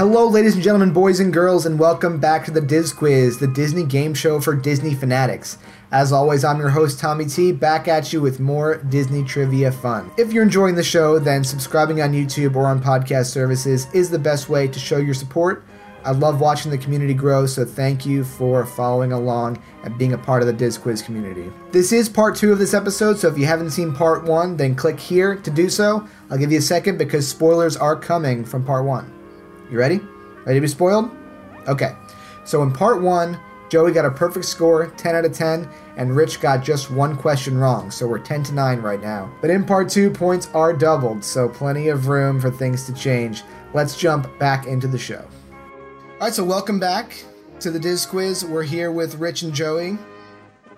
Hello, ladies and gentlemen, boys and girls, and welcome back to The Dis Quiz, the Disney game show for Disney fanatics. As always, I'm your host, Tommy T, back at you with more Disney trivia fun. If you're enjoying the show, then subscribing on YouTube or on podcast services is the best way to show your support. I love watching the community grow, so thank you for following along and being a part of the Dis Quiz community. This is part 2 of this episode, so if you haven't seen part 1, then click here to do so. I'll give you a second because spoilers are coming from part 1. You ready? Ready to be spoiled? Okay. So in part 1, Joey got a perfect score, 10 out of 10, and Rich got just one question wrong, so we're 10 to 9 right now. But in part 2, points are doubled, so plenty of room for things to change. Let's jump back into the show. All right, so welcome back to the Dis Quiz. We're here with Rich and Joey.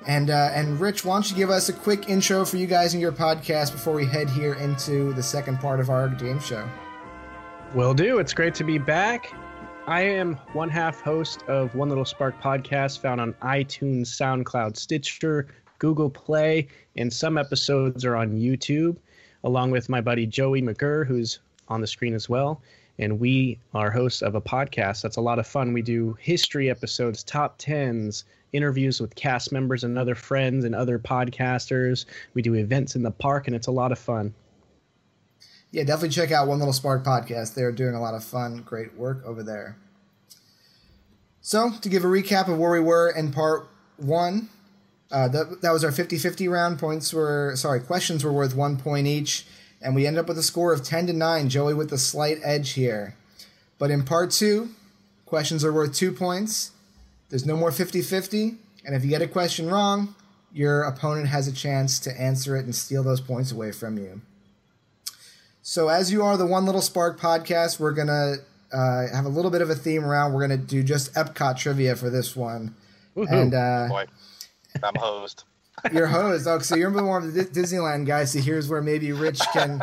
And Rich, why don't you give us a quick intro for you guys and your podcast before we head here into the second part of our game show? Will do. It's great to be back. I am one half host of One Little Spark Podcast, found on iTunes, SoundCloud, Stitcher, Google Play, and some episodes are on YouTube, along with my buddy Joey McGurr, who's on the screen as well. And we are hosts of a podcast that's a lot of fun. We do history episodes, top tens, interviews with cast members and other friends and other podcasters. We do events in the park, and it's a lot of fun. Yeah, definitely check out One Little Spark Podcast. They're doing a lot of fun, great work over there. So to give a recap of where we were in part 1, that was our 50-50 round. Questions were worth 1 point each. And we end up with a score of 10 to 9, Joey with a slight edge here. But in part 2, questions are worth 2 points. There's no more 50-50. And if you get a question wrong, your opponent has a chance to answer it and steal those points away from you. So as you are the One Little Spark Podcast, we're going to have a little bit of a theme round. We're going to do just Epcot trivia for this one. Woo-hoo. And boy, I'm a host. Your host. Oh, so you're more of the Disneyland guy, so here's where maybe Rich can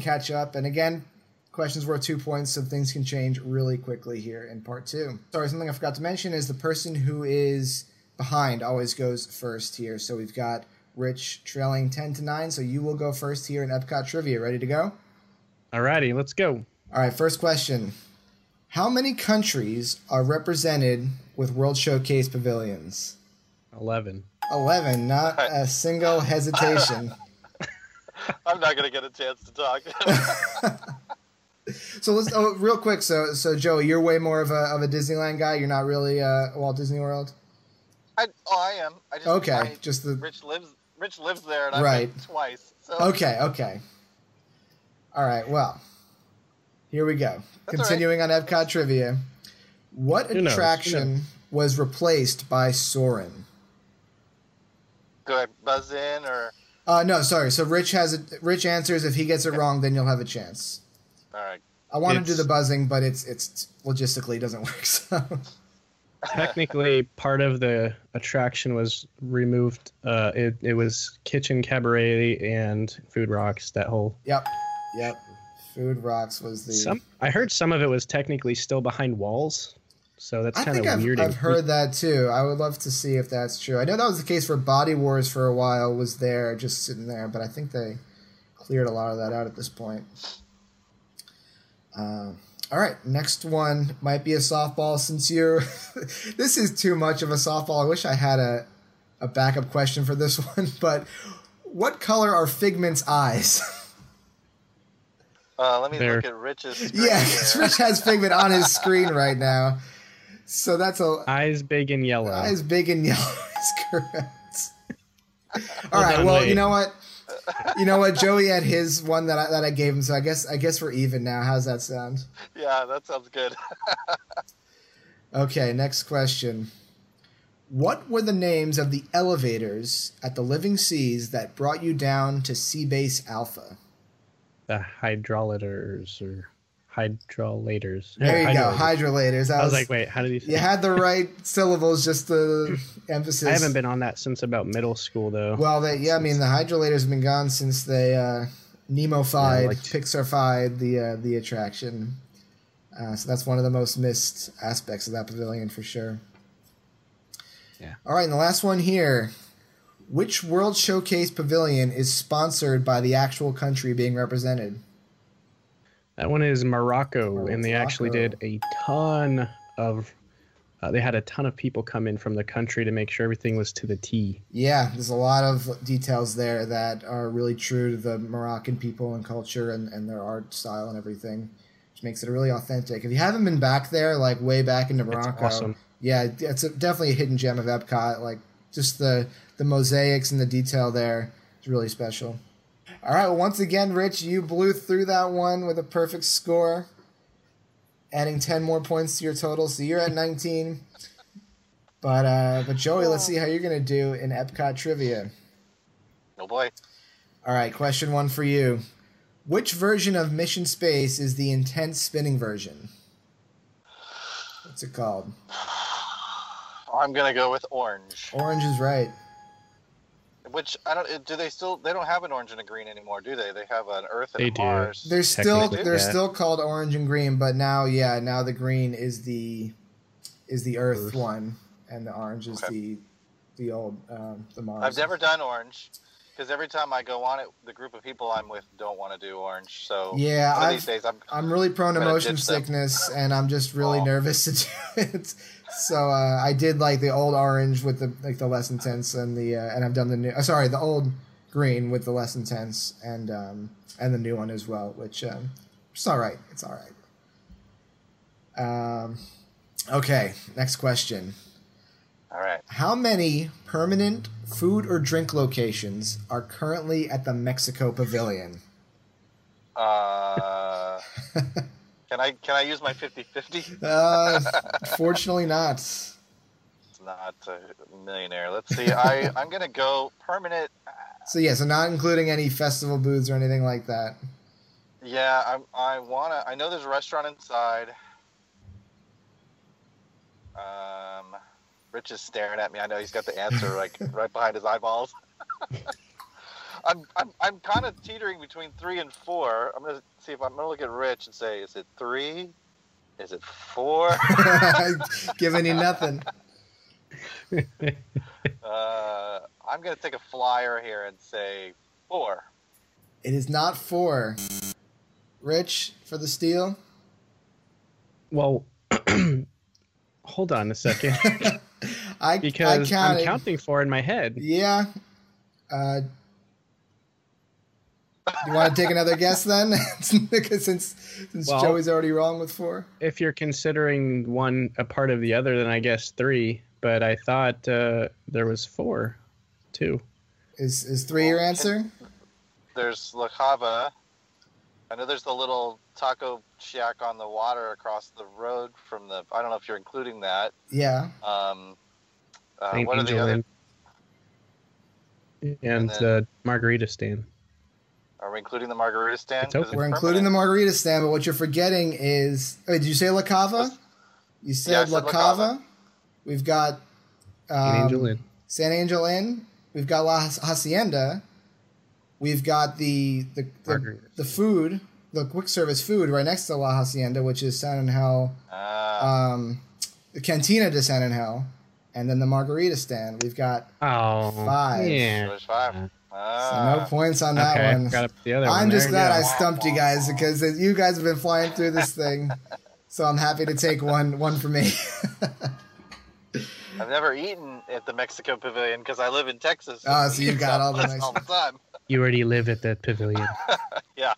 catch up. And again, questions worth 2 points, so things can change really quickly here in part 2. Sorry, something I forgot to mention is the person who is behind always goes first here. So we've got Rich trailing 10 to 9, so you will go first here in Epcot Trivia. Ready to go? Alrighty, let's go. All right, first question. How many countries are represented with World Showcase Pavilions? 11, not a single hesitation. I'm not going to get a chance to talk. So let's real quick. So Joey, you're way more of a Disneyland guy. You're not really Walt Disney World. I am. I just, okay, just the Rich lives there, and I've been twice. So. Okay. All right. Well, here we go. Continuing on Epcot trivia, what attraction was replaced by Soarin'? Do I buzz in or? No, sorry. So Rich answers. If he gets it wrong, then you'll have a chance. All right. I want to do the buzzing, but it's logistically doesn't work. So. Technically, part of the attraction was removed. It was Kitchen Cabaret and Food Rocks. That whole. Yep. Food Rocks was the. I heard some of it was technically still behind walls. So that's kind of weird. I've heard that too. I would love to see if that's true. I know that was the case for Body Wars for a while, was there, just sitting there, but I think they cleared a lot of that out at this point. All right, next one might be a softball since you're – this is too much of a softball. I wish I had a backup question for this one, but what color are Figment's eyes? Let me look at Rich's screen. Yeah, Rich has Figment on his screen right now. So that's eyes big and yellow. Eyes big and yellow is correct. All right. Well, you know what? Joey had his one that I gave him, so I guess we're even now. How's that sound? Yeah, that sounds good. Okay. Next question. What were the names of the elevators at the Living Seas that brought you down to Sea Base Alpha? The hydrolators or. Hydrolators. There you go, hydrolators. I was like, wait, how did you say that? You had the right syllables, just the emphasis. I haven't been on that since about middle school, though. Well, the hydrolators have been gone since they Nemo-fied, Pixar-fied the attraction. So that's one of the most missed aspects of that pavilion for sure. Yeah. All right, and the last one here. Which World Showcase Pavilion is sponsored by the actual country being represented? That one is Morocco, and they actually did a ton of... they had a ton of people come in from the country to make sure everything was to the T. Yeah, there's a lot of details there that are really true to the Moroccan people and culture and their art style and everything, which makes it really authentic. If you haven't been back there, like way back into Morocco, it's awesome. Yeah, it's definitely a hidden gem of Epcot. Like just the mosaics and the detail there is really special. All right, well, once again, Rich, you blew through that one with a perfect score, adding 10 more points to your total, so you're at 19. But Joey, let's see how you're going to do in Epcot trivia. Oh, boy. All right, question one for you. Which version of Mission Space is the intense spinning version? What's it called? I'm going to go with orange. Orange is right. Which I don't. Do they still? They don't have an orange and a green anymore, do they? They have an Earth and Mars. They're still still called orange and green, but now now the green is the Earth one, and the orange is the old the Mars. I've never done orange because every time I go on it, the group of people I'm with don't want to do orange. So yeah, these days I'm really prone to motion sickness, and I'm just really nervous to do it. So I did like the old orange with the less intense, and and I've done the new. Sorry, the old green with the less intense, and the new one as well, which it's all right. It's all right. Okay, next question. All right. How many permanent food or drink locations are currently at the Mexico Pavilion? Can I use my 50-50? Fortunately not. It's not a millionaire. Let's see. I'm going to go permanent. So not including any festival booths or anything like that. Yeah, I know there's a restaurant inside. Rich is staring at me. I know he's got the answer like right behind his eyeballs. I'm kind of teetering between 3 and 4. I'm gonna see if I'm gonna look at Rich and say, is it 3? Is it 4? Giving you nothing. I'm gonna take a flyer here and say 4. It is not 4. Rich for the steal. Well, hold on a second. I'm counting 4 in my head. Yeah. You want to take another guess then? since Joey's already wrong with 4. If you're considering one a part of the other, then I guess 3. But I thought there was 4, too. Is 3 your answer? There's La Cava. I know there's the little taco shack on the water across the road from the... I don't know if you're including that. Yeah. What are the other... And the margarita stand. Are we including the margarita stand? We're including the margarita stand, but what you're forgetting is... Wait, did you say La Cava? You said, yeah, La Cava. We've got... San Angel Inn. We've got La Hacienda. We've got the food, the quick service food right next to La Hacienda, which is San Angel... the Cantina de San Angel. And then the margarita stand. We've got 5. Yeah. There's 5. So no points on that one. I'm just glad I stumped you guys because you guys have been flying through this thing. So I'm happy to take one for me. I've never eaten at the Mexico Pavilion because I live in Texas. So you've got all the time. You already live at that pavilion. Yeah.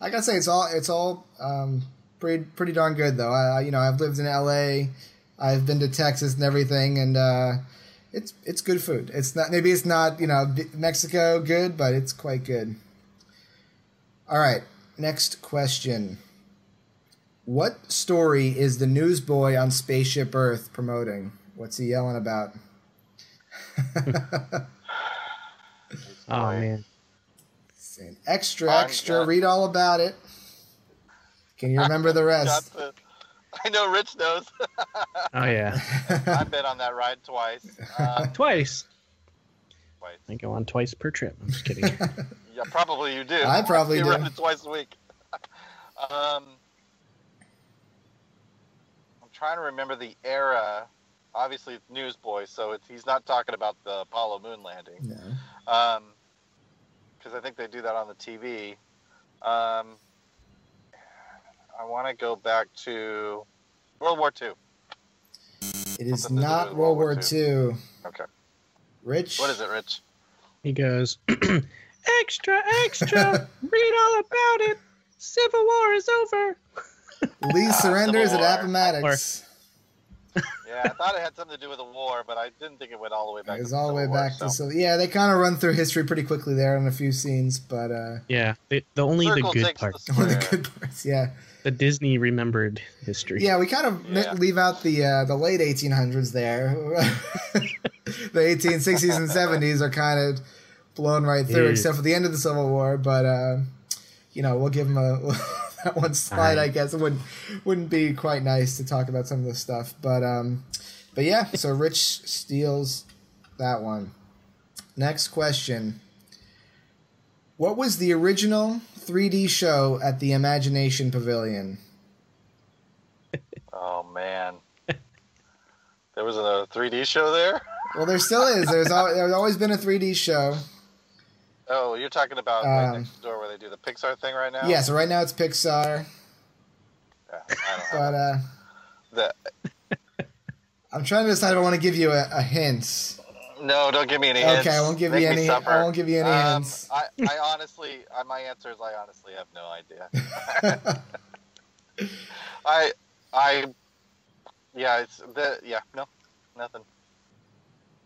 I gotta say it's all pretty darn good though. I've lived in LA, I've been to Texas and everything, and it's good food. Maybe it's not Mexico good, but it's quite good. All right, next question. What story is the newsboy on Spaceship Earth promoting? What's he yelling about? Oh man! It's an extra. Read all about it. Can you remember the rest? I know Rich knows. Oh, yeah. I've been on that ride twice. Twice. I go on twice per trip. I'm just kidding. Yeah, probably you do. I probably do. You ride it twice a week. I'm trying to remember the era. Obviously, it's Newsboy, so he's not talking about the Apollo moon landing. No. Because I think they do that on the TV. I want to go back to World War II. It is not World War II. Okay. Rich? What is it, Rich? He goes, extra, extra, read all about it. Civil War is over. Lee surrenders at Appomattox. Yeah, I thought it had something to do with the war, but I didn't think it went all the way back. It was all the way back to Civil War. Yeah, they kind of run through history pretty quickly there in a few scenes, but yeah, only the good parts. Yeah, the Disney remembered history. Yeah, we kind of leave out the late 1800s there. The 1860s and 70s are kind of blown right through, except for the end of the Civil War. But we'll give them that one slide, I guess. It wouldn't be quite nice to talk about some of this stuff, but yeah. So Rich steals that one. Next question: what was the original 3D show at the Imagination Pavilion? Oh man, there was a 3D show there. Well, there still is. There's always been a 3D show. Oh, you're talking about right next door where they do the Pixar thing right now? Yeah, so right now it's Pixar. Yeah, I don't know. I'm trying to decide if I want to give you a hint. No, don't give me any hints. Okay, I won't give you any hints. I honestly, my answer is I honestly have no idea. Nothing.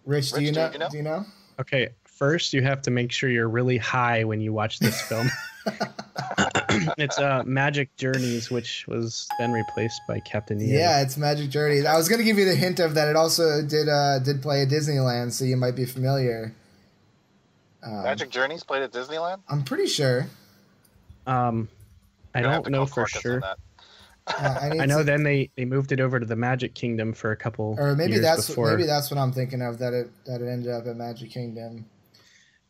Rich, do you know? Okay. First, you have to make sure you're really high when you watch this film. It's Magic Journeys, which was then replaced by Captain EO. Yeah, it's Magic Journeys. I was going to give you the hint of that. It also did play at Disneyland, so you might be familiar. Magic Journeys played at Disneyland? I'm pretty sure. I don't know for sure. I know. Then they moved it over to the Magic Kingdom for a couple. Or maybe years before. Maybe that's what I'm thinking of. That it ended up at Magic Kingdom.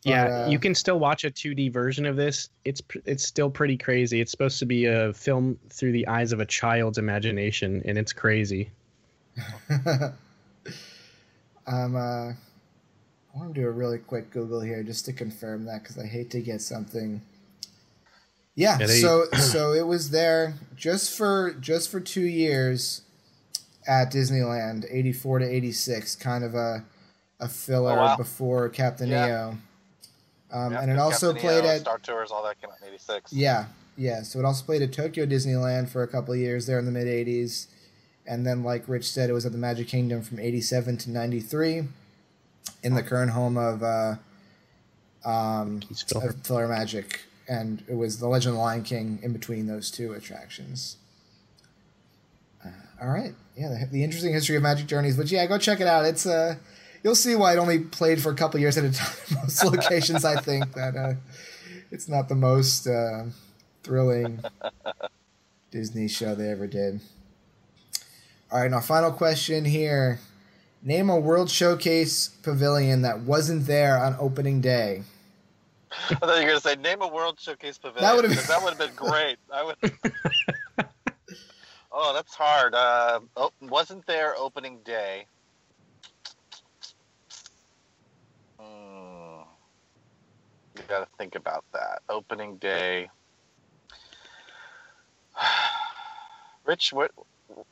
Yeah, you can still watch a 2D version of this. It's still pretty crazy. It's supposed to be a film through the eyes of a child's imagination, and it's crazy. I want to do a really quick Google here just to confirm that, because I hate to get something. Yeah, so it was there just for 2 years at Disneyland, 84 to 86, kind of a filler before Captain EO. And it also played at Star Tours, all that came out in 86. Yeah. So it also played at Tokyo Disneyland for a couple of years there in the mid 80s, and then, like Rich said, it was at the Magic Kingdom from 87 to 93, in the current home of Filler Magic, and it was The Legend of the Lion King in between those two attractions. All right, the interesting history of Magic Journeys, but yeah, go check it out. It's you'll see why it only played for a couple years at a time. Most locations, I think, that it's not the most thrilling Disney show they ever did. All right, now final question here. Name a World Showcase pavilion that wasn't there on opening day. I thought you were going to say, name a World Showcase pavilion. That would have been great. Oh, that's hard. Wasn't there opening day. You got to think about that. Opening day. Rich,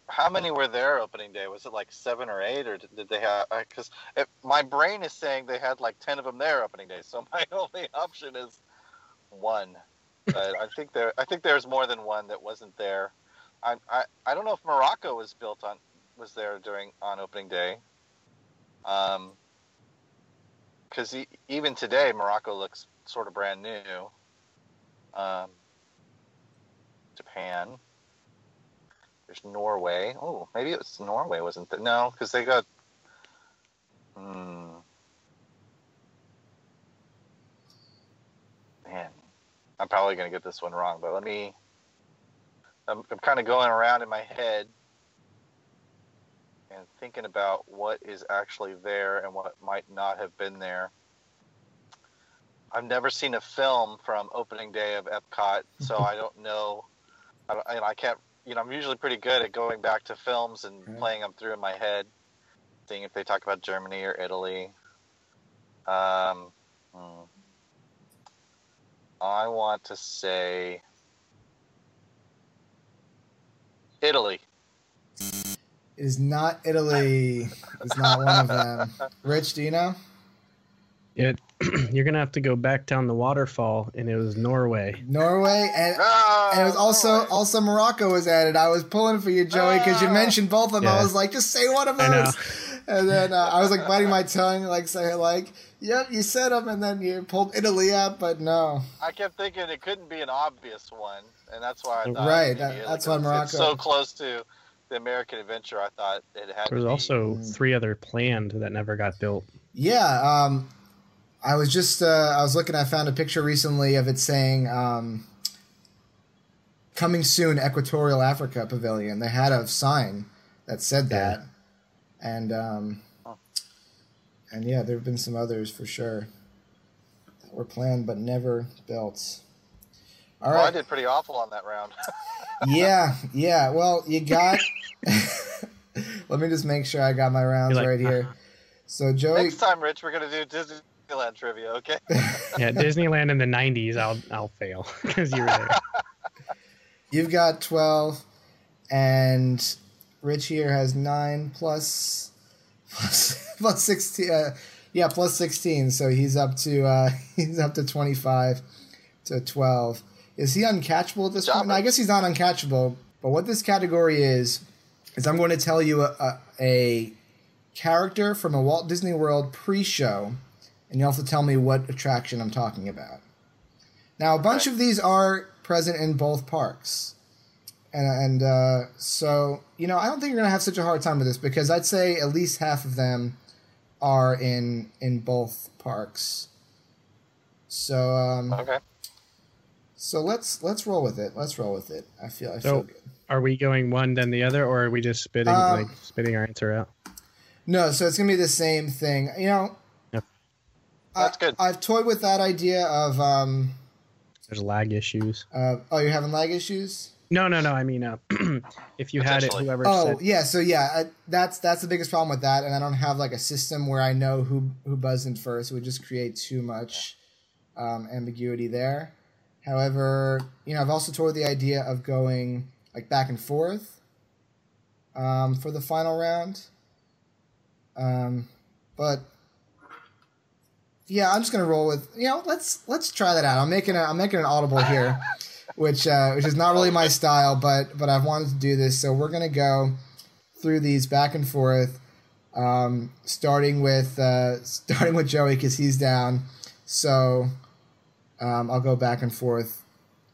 how many were there opening day? Was it like 7 or 8, or did they have? Because my brain is saying they had like 10 of them there opening day, so my only option is 1. But I think there's more than one that wasn't there. I don't know if Morocco was there on opening day. Because even today, Morocco looks sort of brand new. Japan. There's Norway. Oh, maybe it was Norway wasn't there. No, because they got... Man, I'm probably going to get this one wrong, but let me... I'm kind of going around in my head and thinking about what is actually there and what might not have been there. I've never seen a film from opening day of Epcot, so I don't know. I can't... I'm usually pretty good at going back to films and playing them through in my head, seeing if they talk about Germany or Italy. I want to say Italy. It is not Italy. It's not one of them. Rich, do you know? Yeah, you're going to have to go back down the waterfall, and it was Norway. Norway, and, no, and it was also Morocco was added. I was pulling for you, Joey, because you mentioned both of them. Yeah. I was like, just say one of those. And then I was like biting my tongue, like saying, like, yep, you said them, and then you pulled Italy up, but no. I kept thinking it couldn't be an obvious one, and that's why I thought. Right, that's why Morocco. It's so close to the American Adventure, I thought it had to be. There was also 3 other planned that never got built. Yeah, I was just I was looking. I found a picture recently of it saying "Coming soon, Equatorial Africa Pavilion." They had a sign that said that, and yeah, there have been some others for sure that were planned but never built. All right, well, I did pretty awful on that round. yeah. Well, you got. Let me just make sure I got my rounds right here. So, Joey, next time, Rich, we're gonna do Disney. Disneyland trivia, okay? Yeah, Disneyland in the 90s, I'll fail because you were there. You've got 12, and Rich here has 9 plus 16. Yeah, plus 16, so he's up to 25 to 12. Is he uncatchable at this point? No, I guess he's not uncatchable. But what this category is I'm going to tell you a character from a Walt Disney World pre-show. And you have to tell me what attraction I'm talking about. Now, a bunch of these are present in both parks. And so, you know, I don't think you're going to have such a hard time with this because I'd say at least half of them are in both parks. So, okay. So let's roll with it. I feel good. Are we going one then the other, or are we just spitting our answer out? No, so it's going to be the same thing. You know, that's good. I've toyed with that idea of... There's lag issues. You're having lag issues? No. I mean, if you had it, whoever said... Oh, yeah. So, yeah, that's the biggest problem with that. And I don't have, like, a system where I know who buzzed in first. It would just create too much ambiguity there. However, you know, I've also toyed with the idea of going, like, back and forth for the final round. But... Yeah, I'm just gonna roll with let's try that out. I'm making an audible here, which is not really my style, but I've wanted to do this, so we're gonna go through these back and forth, starting with Joey because he's down. So I'll go back and forth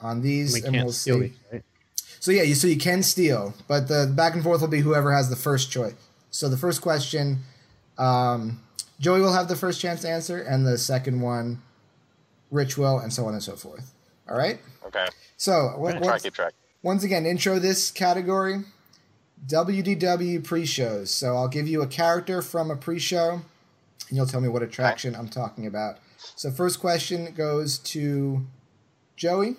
on these, and we'll see. These, right? So yeah, you can steal, but the back and forth will be whoever has the first choice. So the first question. Joey will have the first chance to answer, and the second one, Rich will, and so on and so forth. All right? Okay. So, keep track. Once again, intro this category, WDW pre-shows. So I'll give you a character from a pre-show, and you'll tell me what attraction I'm talking about. So first question goes to Joey,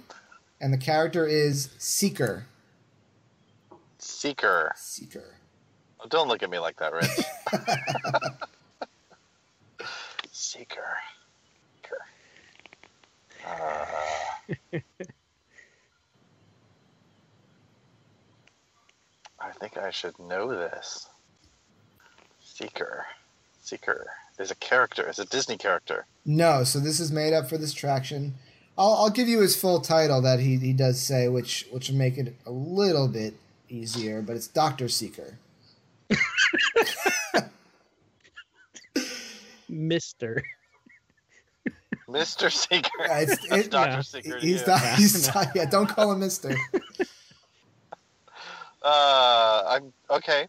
and the character is Seeker. Seeker. Oh, don't look at me like that, Rich. I think I should know this. Seeker. There's a character. It's a Disney character. No, so this is made up for this attraction. I'll give you his full title that he does say, which will make it a little bit easier, but it's Dr. Seeker. Mr. Seeker. Yeah, it's Dr. Seeker. He's not, don't call him Mr. Okay.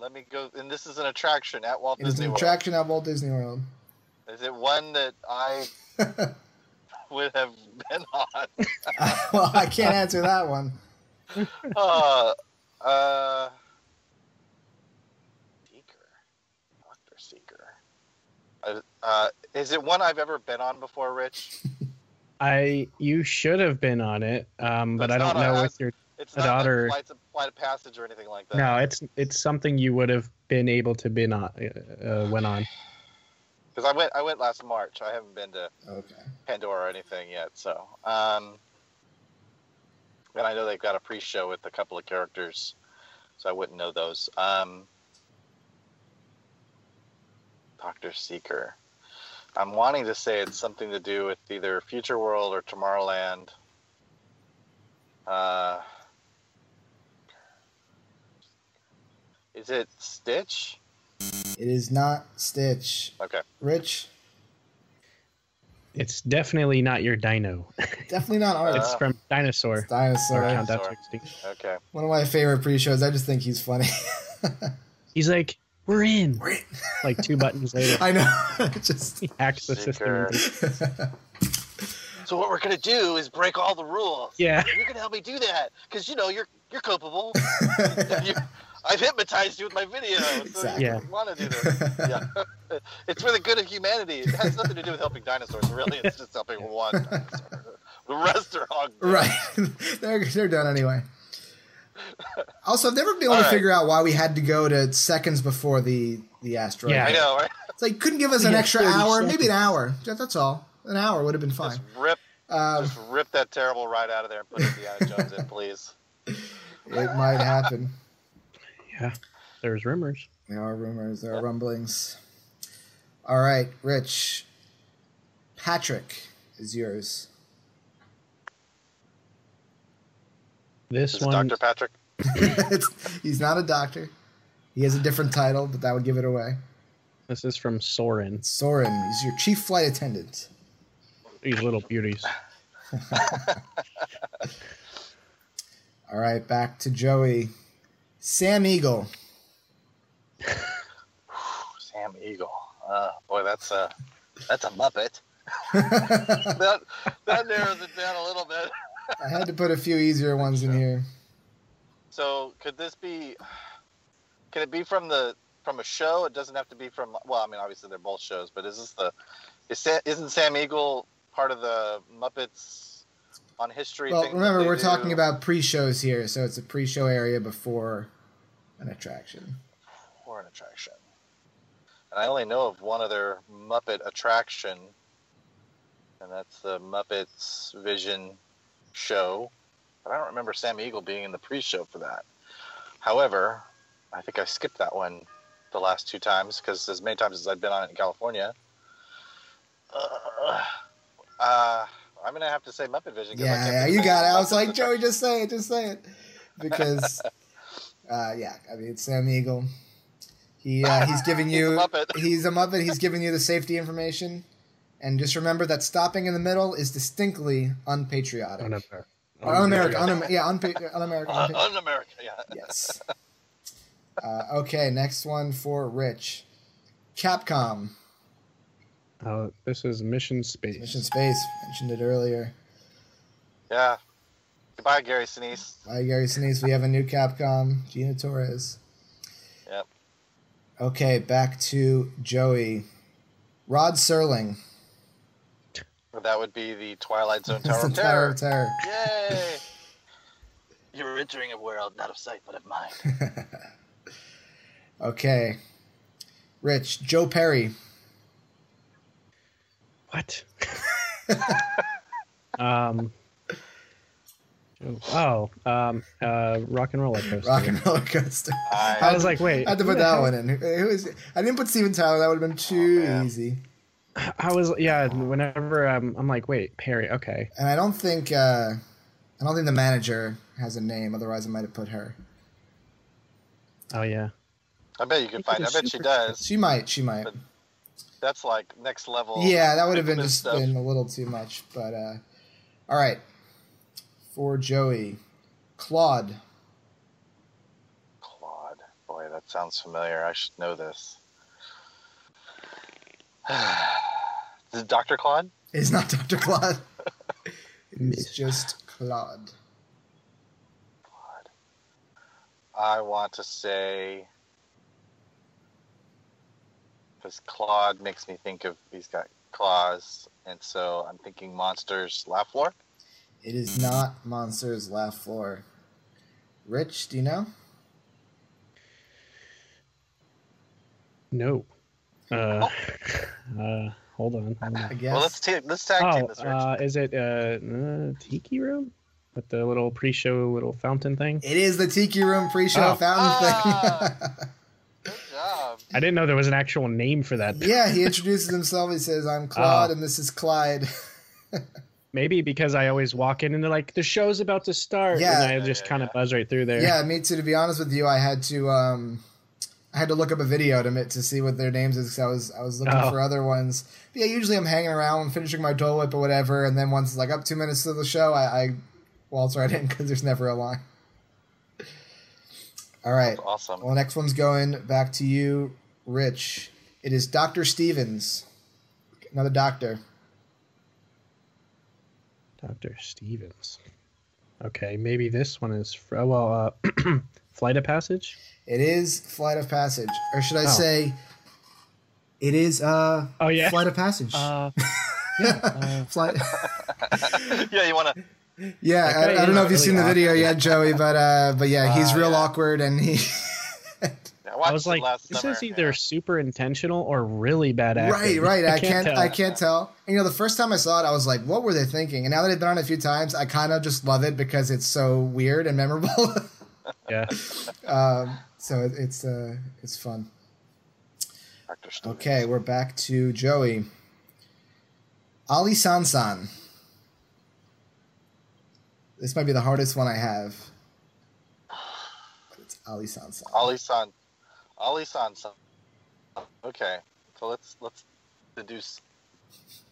Let me go. And this is an attraction at Walt Disney World. It's an attraction at Walt Disney World. Is it one that I would have been on? Well, I can't answer that one. Is it one I've ever been on before, Rich? You should have been on it, but I don't know what your daughter. It's not like Flight of Passage or anything like that. No, it's something you would have been able to been on went on. Because I went last March. I haven't been to Pandora or anything yet. So And I know they've got a pre-show with a couple of characters, so I wouldn't know those. Dr. Seeker. I'm wanting to say it's something to do with either Future World or Tomorrowland. Is it Stitch? It is not Stitch. Okay. Rich? It's definitely not your dino. Definitely not ours. It's from Dinosaur. It's Dinosaur. Okay. One of my favorite pre-shows. I just think he's funny. He's like, we're in. We're in. Like two buttons later. I know. Just he hacks the system. So what we're going to do is break all the rules. Yeah. You're going to help me do that because, you know, you're culpable. I've hypnotized you with my video. So exactly. You don't want to do this. Yeah. It's for the good of humanity. It has nothing to do with helping dinosaurs, really. It's just helping one dinosaur. The rest are all good. Right. They're done anyway. Also, I've never been able to figure out why we had to go to seconds before the asteroid. Yeah, I know, right? It's like, couldn't give us an extra hour, maybe an hour. That's all. An hour would have been fine. Just rip that terrible ride out of there and put Indiana Jones in, please. It might happen. Yeah, there's rumors. There are rumors. There are rumblings. All right, Rich. Patrick is yours. This one, Dr. Patrick. He's not a doctor. He has a different title, but that would give it away. This is from Soarin'. Soarin'. He's your chief flight attendant. These little beauties. All right, back to Joey. Sam Eagle. Sam Eagle. Boy, that's a Muppet. that narrows it down a little bit. I had to put a few easier ones in here. So could this be? Can it be from a show? It doesn't have to be from. Well, I mean, obviously they're both shows, but is this the? Isn't Sam Eagle part of the Muppets on history? Well, remember we're talking about pre-shows here, so it's a pre-show area before an attraction. Before an attraction. And I only know of one other Muppet attraction, and that's the Muppets Vision show, but I don't remember Sam Eagle being in the pre-show for that. However, I think I skipped that one the last two times because as many times as I've been on it in California, I'm gonna have to say Muppet Vision. Yeah, you got it. I was like, Joey, just say it, because I mean, it's Sam Eagle. He's giving you he's a Muppet. He's giving you the safety information. And just remember that stopping in the middle is distinctly unpatriotic. Un-American. Yeah. Yes. Okay, next one for Rich. Capcom. This is Mission Space. Mission Space. Mentioned it earlier. Yeah. Goodbye, Gary Sinise. Bye, Gary Sinise. We have a new Capcom. Gina Torres. Yep. Okay, back to Joey. Rod Serling. That would be the Twilight Zone Tower of Terror. Tower of Terror. Yay! You're entering a world not of sight, but of mind. Okay. Rich, Joe Perry. What? Rock and Roller Coaster. Rock and Roller Coaster. I was like, wait. I had to put that one in. Who is it? I didn't put Steven Tyler. That would have been too easy. I was whenever I'm like, wait, Perry, okay. And I don't think the manager has a name, otherwise I might have put her. Oh yeah. I bet you can find I bet she does. She might. But that's like next level. Yeah, that would have been just been a little too much, but all right. For Joey. Claude. Boy, that sounds familiar. I should know this. Is it Dr. Claude? It's not Dr. Claude. It's just Claude. I want to say, because Claude makes me think of, he's got claws, and so I'm thinking Monsters Laugh Floor. It is not Monsters Laugh Floor. Rich, do you know? No. Hold on. Well, let's tag team this. Rich. Is it Tiki Room? with the little pre-show little fountain thing? It is the Tiki Room pre-show fountain thing. Good job. I didn't know there was an actual name for that. Yeah, he introduces himself. He says, I'm Claude and this is Clyde. Maybe because I always walk in and they're like, the show's about to start. Yeah. And I just kind of buzz right through there. Yeah, me too. To be honest with you, I had to look up a video to see what their names is because I was looking for other ones. But yeah, usually I'm hanging around, finishing my Dole Whip or whatever. And then once it's like up 2 minutes to the show, I waltz right in because there's never a line. All right. That's awesome. Well, next one's going back to you, Rich. It is Dr. Stevens. Another doctor. Dr. Stevens. Okay, maybe this one is Flight of Passage? It is Flight of Passage. Or should I say it is Flight of Passage. Flight. Yeah, you want to... Yeah, I don't know if you've seen the video yet, Joey, but yeah, he's real awkward and he... I was like, this is either super intentional or really bad acting. Right. I can't tell. And, you know, the first time I saw it, I was like, what were they thinking? And now that I've been on it a few times, I kind of just love it because it's so weird and memorable. Yeah. So it's fun. Okay, we're back to Joey. Ali San San. This might be the hardest one I have. But it's Ali San San. Ali San San. Okay, so let's deduce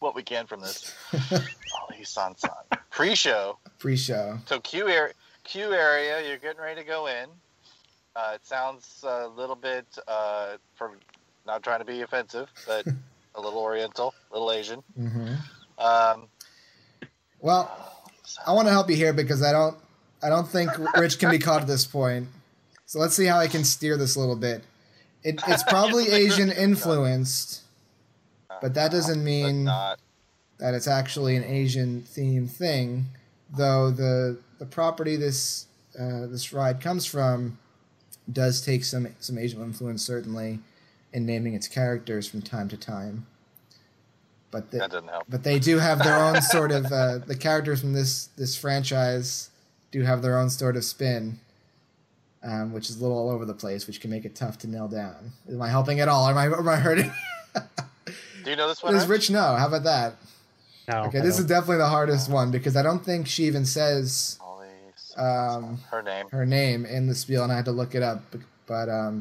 what we can from this. Ali San San. Pre-show. Pre-show. So queue area. You're getting ready to go in. It sounds a little bit, from not trying to be offensive, but a little Oriental, a little Asian. Mm-hmm. Well, I want to help you here because I don't think Rich can be caught at this point. So let's see how I can steer this a little bit. It's probably Asian influenced, but that doesn't mean that it's actually an Asian themed thing. Though the property this ride comes from does take some Asian influence certainly in naming its characters from time to time. But that doesn't help. But they do have their own sort of the characters from this franchise do have their own sort of spin. Which is a little all over the place, which can make it tough to nail down. Am I helping at all? Am I hurting? Do you know this one? Does Rich know? How about that? No. Okay, this is definitely the hardest one because I don't think she even says her name in the spiel, and I had to look it up. But I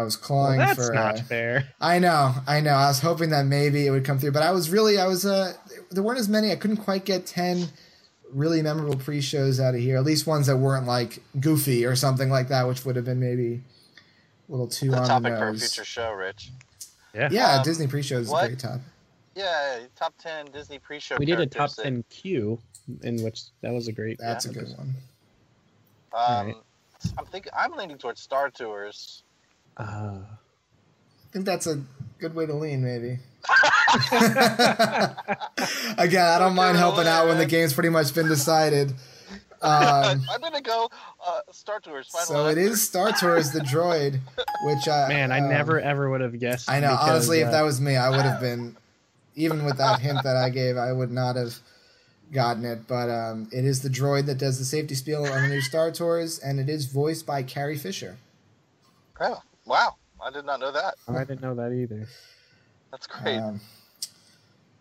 was clawing for. That's not fair. I know. I was hoping that maybe it would come through, but I was there weren't as many. I couldn't quite get 10. Really memorable pre-shows out of here, at least ones that weren't like Goofy or something like that, which would have been maybe a little too on the nose. Topic for a future show, Rich. Yeah, Disney pre-shows is a great topic. Yeah, top 10 Disney pre-show. We did a top 10 queue, in which that was a great. That's a good one. Right. I'm leaning towards Star Tours. I think that's a good way to lean, maybe. Again, I don't mind helping out when the game's pretty much been decided. I'm going to go Star Tours. So it is Star Tours, the droid, which I never, ever would have guessed. I know. Because, honestly, if that was me, I would have been, even with that hint that I gave, I would not have gotten it. But it is the droid that does the safety spiel on the new Star Tours, and it is voiced by Carrie Fisher. Oh, wow. I did not know that. I didn't know that either. That's great.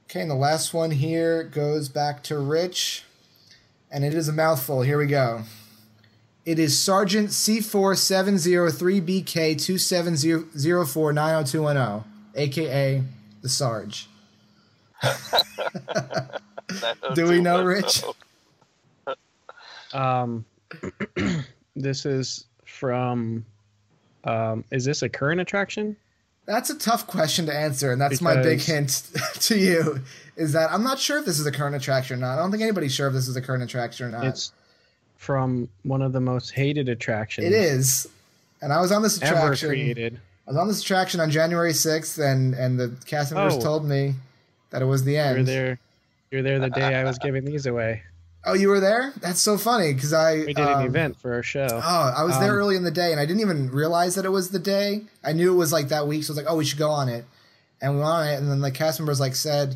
Okay, and the last one here goes back to Rich, and it is a mouthful. Here we go. It is Sergeant C4703BK270049021, a.k.a. the Sarge. Do we know, Rich? This is from... is this a current attraction? That's a tough question to answer, and that's because... my big hint to you is that I'm not sure if this is a current attraction or not. I don't think anybody's sure if this is a current attraction or not. It's from one of the most hated attractions. It is, and I was on this attraction. Ever created. I was on this attraction on January 6th, and the cast members told me that it was the end. You were there the day I was giving these away. Oh, you were there? That's so funny because we did an event for our show. Oh, I was there early in the day, and I didn't even realize that it was the day. I knew it was like that week, so I was like, "Oh, we should go on it," and we went on it. And then the cast members like said,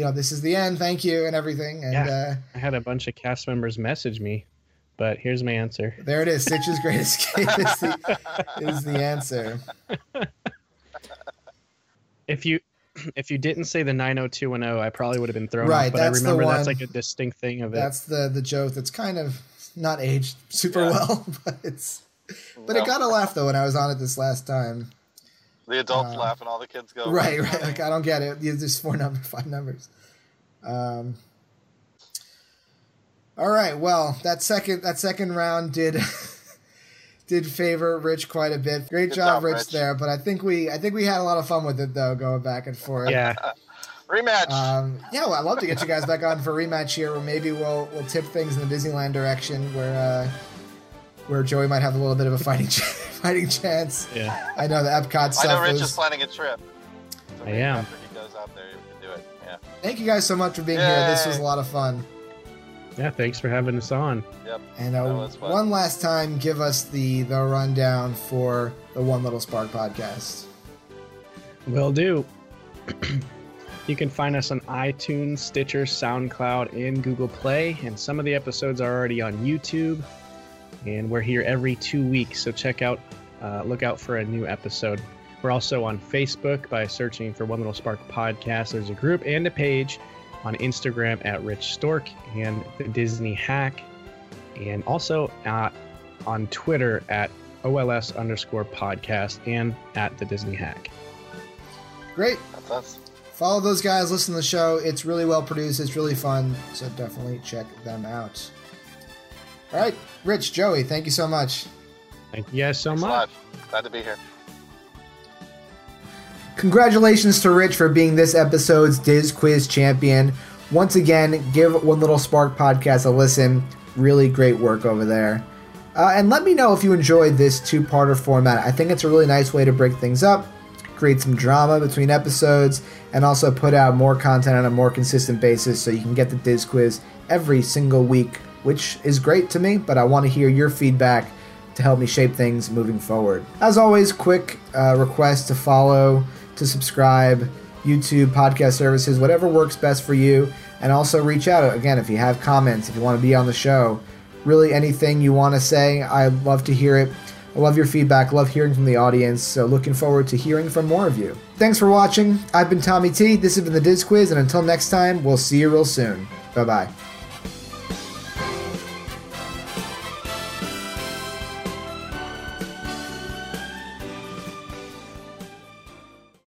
you know, this is the end, thank you, and everything. And yeah, I had a bunch of cast members message me, but here's my answer. There it is. Stitch's Great Escape is the answer. If you didn't say the 90210, I probably would have been thrown off. But I remember that's like a distinct thing of it. That's the joke that's kind of not aged super well, but it's it got a laugh though when I was on it this last time. The adults laugh and all the kids go right. Like I don't get it. There's five numbers. All right. Well, that second round did favor Rich quite a bit. Great job, Rich, there. But I think we had a lot of fun with it, though, going back and forth. Yeah. Rematch. Yeah, well, I'd love to get you guys back on for a rematch here, where maybe we'll tip things in the Disneyland direction, where Joey might have a little bit of a fighting chance. Yeah. I know the Epcot stuff. I know Rich is planning a trip. So I am. After he goes out there, you can do it. Yeah. Thank you guys so much for being here. This was a lot of fun. Yeah, thanks for having us on. Yep. And one last time, give us the rundown for the One Little Spark podcast. Will do. You can find us on iTunes, Stitcher, SoundCloud, and Google Play. And some of the episodes are already on YouTube. And we're here every 2 weeks, so look out for a new episode. We're also on Facebook by searching for One Little Spark Podcast. There's a group and a page. On Instagram at Rich Stork and The Disney Hack, and also on Twitter at OLS_podcast and at The Disney Hack. Great. That's us. Follow those guys, listen to the show. It's really well produced. It's really fun. So definitely check them out. All right, Rich, Joey, thank you so much. Thank you guys so much. Glad to be here. Congratulations to Rich for being this episode's Dis Quiz champion. Once again, give One Little Spark Podcast a listen. Really great work over there. And let me know if you enjoyed this two-parter format. I think it's a really nice way to break things up, create some drama between episodes, and also put out more content on a more consistent basis so you can get the Dis Quiz every single week, which is great to me, but I want to hear your feedback to help me shape things moving forward. As always, quick request to follow, to subscribe, YouTube, podcast services, whatever works best for you. And also reach out, again, if you have comments, if you want to be on the show, really anything you want to say, I'd love to hear it. I love your feedback, love hearing from the audience, so looking forward to hearing from more of you. Thanks for watching. I've been Tommy T, this has been the Dis Quiz, and until next time, we'll see you real soon. Bye-bye.